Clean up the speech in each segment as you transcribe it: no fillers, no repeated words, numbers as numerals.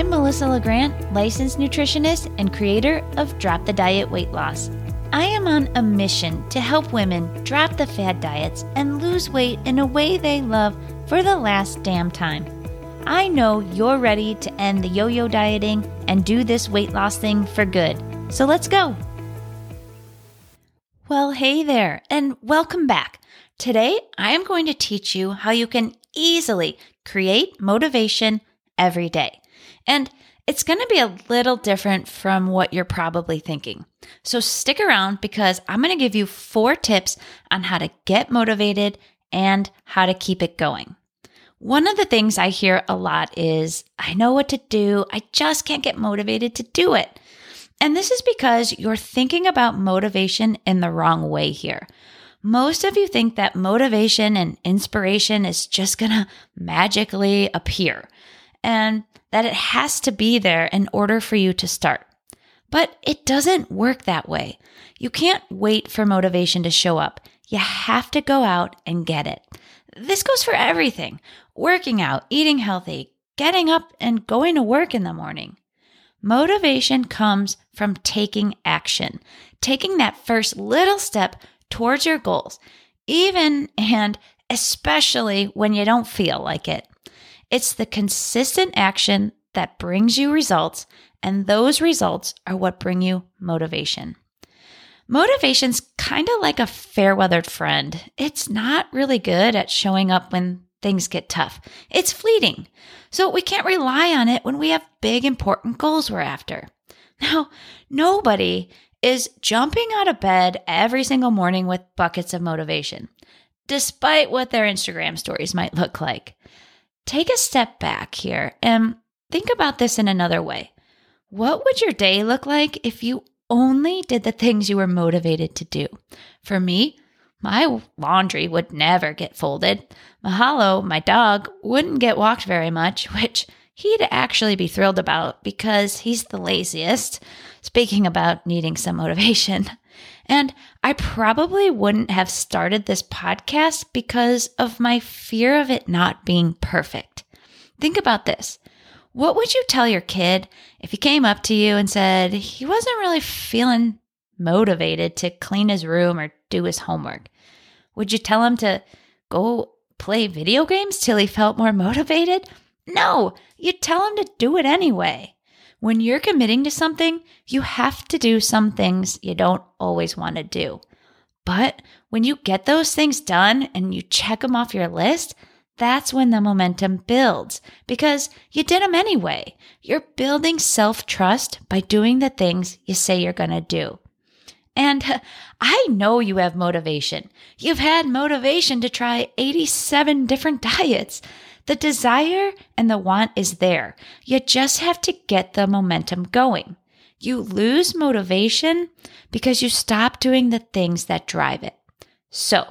I'm Melissa LeGrant, licensed nutritionist and creator of Drop the Diet Weight Loss. I am on a mission to help women drop the fad diets and lose weight in a way they love for the last damn time. I know you're ready to end the yo-yo dieting and do this weight loss thing for good. So let's go. Well, hey there, and welcome back. Today, I am going to teach you how you can easily create motivation every day. And it's going to be a little different from what you're probably thinking. So stick around because I'm going to give you 4 tips on how to get motivated and how to keep it going. One of the things I hear a lot is, I know what to do, I just can't get motivated to do it. And this is because you're thinking about motivation in the wrong way here. Most of you think that motivation and inspiration is just going to magically appear and that it has to be there in order for you to start. But it doesn't work that way. You can't wait for motivation to show up. You have to go out and get it. This goes for everything: working out, eating healthy, getting up and going to work in the morning. Motivation comes from taking action, taking that first little step towards your goals, even and especially when you don't feel like it. It's the consistent action that brings you results, and those results are what bring you motivation. Motivation's kind of like a fair-weathered friend. It's not really good at showing up when things get tough. It's fleeting. So we can't rely on it when we have big, important goals we're after. Now, nobody is jumping out of bed every single morning with buckets of motivation, despite what their Instagram stories might look like. Take a step back here and think about this in another way. What would your day look like if you only did the things you were motivated to do? For me, my laundry would never get folded. Mahalo, my dog, wouldn't get walked very much, which he'd actually be thrilled about because he's the laziest. Speaking about needing some motivation. And I probably wouldn't have started this podcast because of my fear of it not being perfect. Think about this. What would you tell your kid if he came up to you and said he wasn't really feeling motivated to clean his room or do his homework? Would you tell him to go play video games till he felt more motivated? No, you'd tell him to do it anyway. When you're committing to something, you have to do some things you don't always want to do. But when you get those things done and you check them off your list, that's when the momentum builds because you did them anyway. You're building self-trust by doing the things you say you're going to do. And I know you have motivation. You've had motivation to try 87 different diets. The desire and the want is there. You just have to get the momentum going. You lose motivation because you stop doing the things that drive it. So,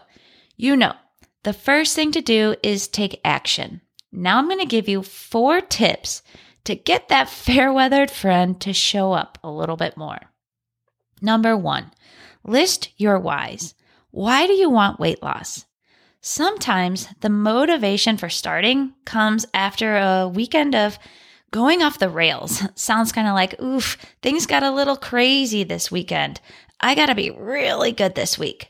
the first thing to do is take action. Now I'm going to give you 4 tips to get that fair-weathered friend to show up a little bit more. Number 1, list your whys. Why do you want weight loss? Sometimes the motivation for starting comes after a weekend of going off the rails. Sounds kind of like, oof, things got a little crazy this weekend. I got to be really good this week.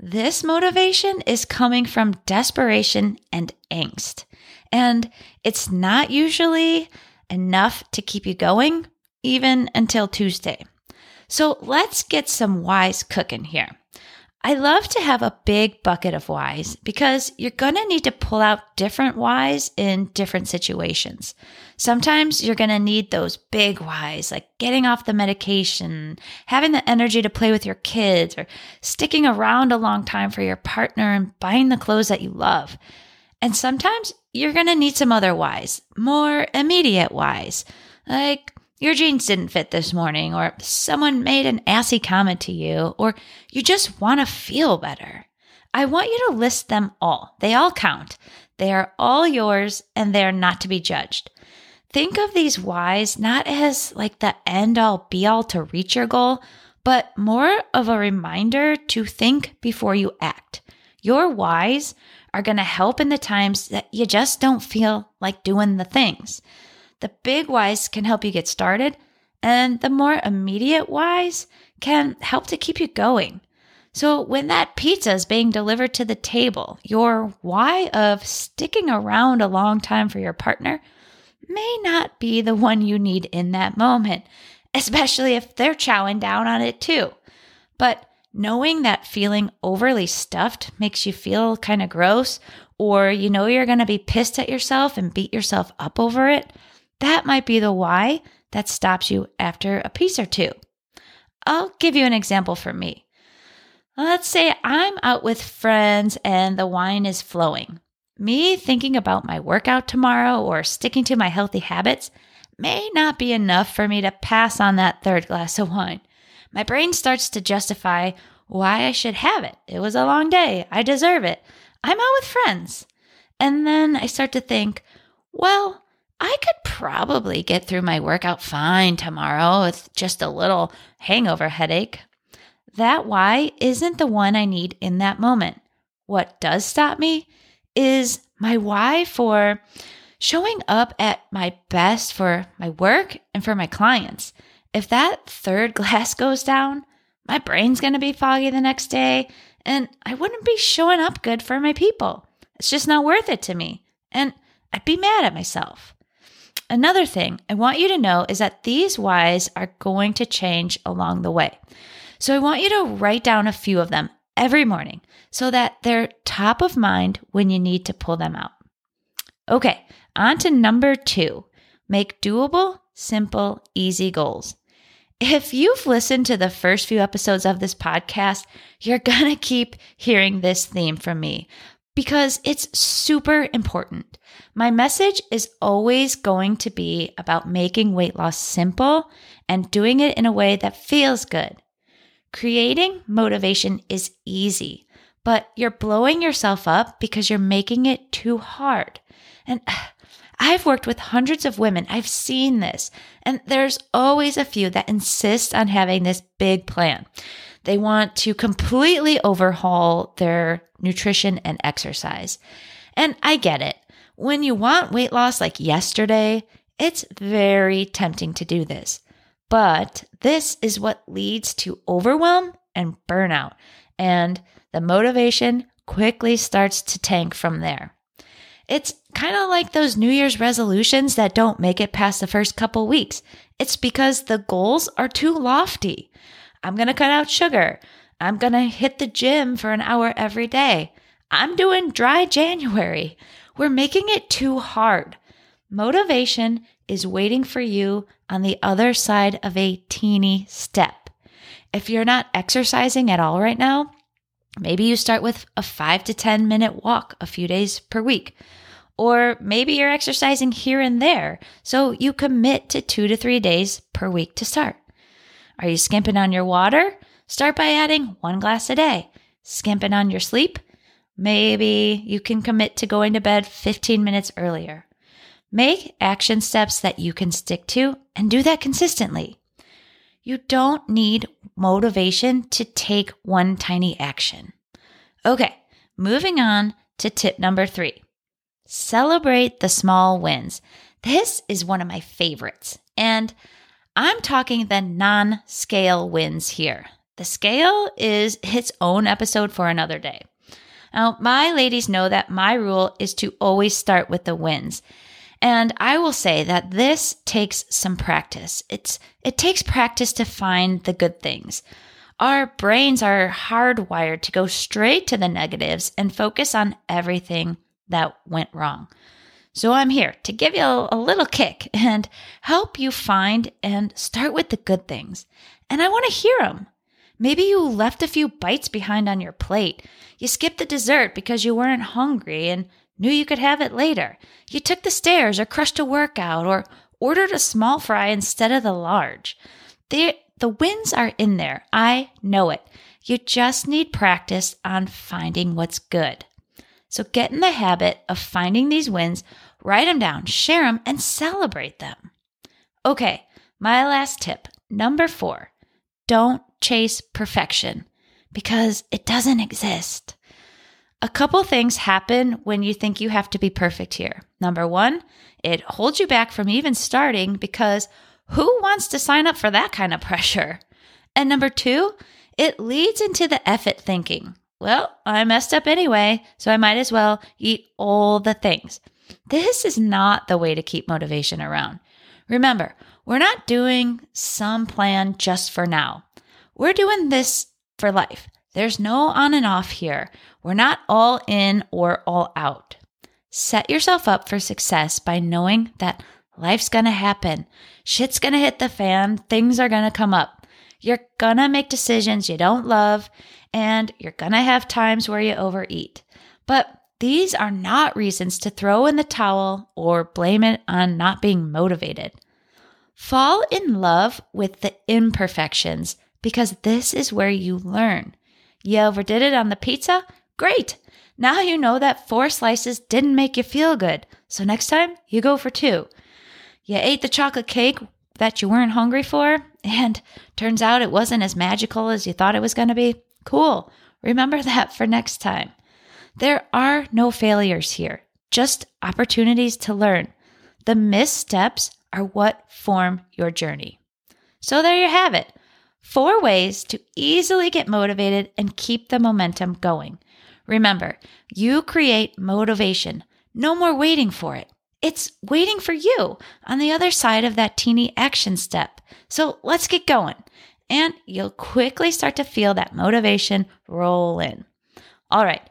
This motivation is coming from desperation and angst. And it's not usually enough to keep you going even until Tuesday. So let's get some whys cooking here. I love to have a big bucket of whys because you're going to need to pull out different whys in different situations. Sometimes you're going to need those big whys, like getting off the medication, having the energy to play with your kids, or sticking around a long time for your partner and buying the clothes that you love. And sometimes you're going to need some other whys, more immediate whys, like your jeans didn't fit this morning, or someone made an assy comment to you, or you just want to feel better. I want you to list them all. They all count. They are all yours, and they are not to be judged. Think of these whys not as like the end-all be-all to reach your goal, but more of a reminder to think before you act. Your whys are going to help in the times that you just don't feel like doing the things. The big whys can help you get started, and the more immediate whys can help to keep you going. So when that pizza is being delivered to the table, your why of sticking around a long time for your partner may not be the one you need in that moment, especially if they're chowing down on it too. But knowing that feeling overly stuffed makes you feel kind of gross, or you know you're going to be pissed at yourself and beat yourself up over it, that might be the why that stops you after a piece or two. I'll give you an example for me. Let's say I'm out with friends and the wine is flowing. Me thinking about my workout tomorrow or sticking to my healthy habits may not be enough for me to pass on that third glass of wine. My brain starts to justify why I should have it. It was a long day. I deserve it. I'm out with friends. And then I start to think, well, I could probably get through my workout fine tomorrow with just a little hangover headache. That why isn't the one I need in that moment. What does stop me is my why for showing up at my best for my work and for my clients. If that third glass goes down, my brain's going to be foggy the next day, and I wouldn't be showing up good for my people. It's just not worth it to me, and I'd be mad at myself. Another thing I want you to know is that these whys are going to change along the way. So I want you to write down a few of them every morning so that they're top of mind when you need to pull them out. Okay, on to number 2. Make doable, simple, easy goals. If you've listened to the first few episodes of this podcast, you're going to keep hearing this theme from me because it's super important. My message is always going to be about making weight loss simple and doing it in a way that feels good. Creating motivation is easy, but you're blowing yourself up because you're making it too hard. And I've worked with hundreds of women. I've seen this. And there's always a few that insist on having this big plan. They want to completely overhaul their nutrition and exercise. And I get it. When you want weight loss like yesterday, it's very tempting to do this. But this is what leads to overwhelm and burnout, and the motivation quickly starts to tank from there. It's kind of like those New Year's resolutions that don't make it past the first couple weeks. It's because the goals are too lofty. I'm going to cut out sugar. I'm going to hit the gym for an hour every day. I'm doing dry January. We're making it too hard. Motivation is waiting for you on the other side of a teeny step. If you're not exercising at all right now, maybe you start with a 5 to 10 minute walk a few days per week. Or maybe you're exercising here and there, so you commit to 2 to 3 days per week to start. Are you skimping on your water? Start by adding 1 glass a day. Skimping on your sleep? Maybe you can commit to going to bed 15 minutes earlier. Make action steps that you can stick to and do that consistently. You don't need motivation to take one tiny action. Okay, moving on to tip number 3. Celebrate the small wins. This is one of my favorites, and I'm talking the non-scale wins here. The scale is its own episode for another day. Now, my ladies know that my rule is to always start with the wins. And I will say that this takes some practice. It takes practice to find the good things. Our brains are hardwired to go straight to the negatives and focus on everything that went wrong. So I'm here to give you a little kick and help you find and start with the good things. And I want to hear them. Maybe you left a few bites behind on your plate. You skipped the dessert because you weren't hungry and knew you could have it later. You took the stairs or crushed a workout or ordered a small fry instead of the large. The wins are in there. I know it. You just need practice on finding what's good. So get in the habit of finding these wins, write them down, share them, and celebrate them. Okay, my last tip, number 4, don't chase perfection because it doesn't exist. A couple things happen when you think you have to be perfect here. Number one, it holds you back from even starting because who wants to sign up for that kind of pressure? And number two, it leads into the effort thinking. Well, I messed up anyway, so I might as well eat all the things. This is not the way to keep motivation around. Remember, we're not doing some plan just for now. We're doing this for life. There's no on and off here. We're not all in or all out. Set yourself up for success by knowing that life's going to happen. Shit's going to hit the fan. Things are going to come up. You're going to make decisions you don't love, and you're going to have times where you overeat. But these are not reasons to throw in the towel or blame it on not being motivated. Fall in love with the imperfections because this is where you learn. You overdid it on the pizza? Great! Now you know that 4 slices didn't make you feel good, so next time you go for 2. You ate the chocolate cake that you weren't hungry for, and turns out it wasn't as magical as you thought it was going to be. Cool. Remember that for next time. There are no failures here, just opportunities to learn. The missteps are what form your journey. So there you have it. 4 ways to easily get motivated and keep the momentum going. Remember, you create motivation. No more waiting for it. It's waiting for you on the other side of that teeny action step. So let's get going. And you'll quickly start to feel that motivation roll in. All right,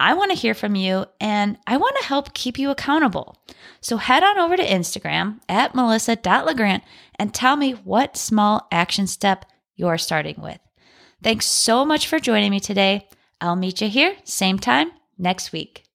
I want to hear from you and I want to help keep you accountable. So head on over to Instagram at melissa.legrant and tell me what small action step you're starting with. Thanks so much for joining me today. I'll meet you here, same time, next week.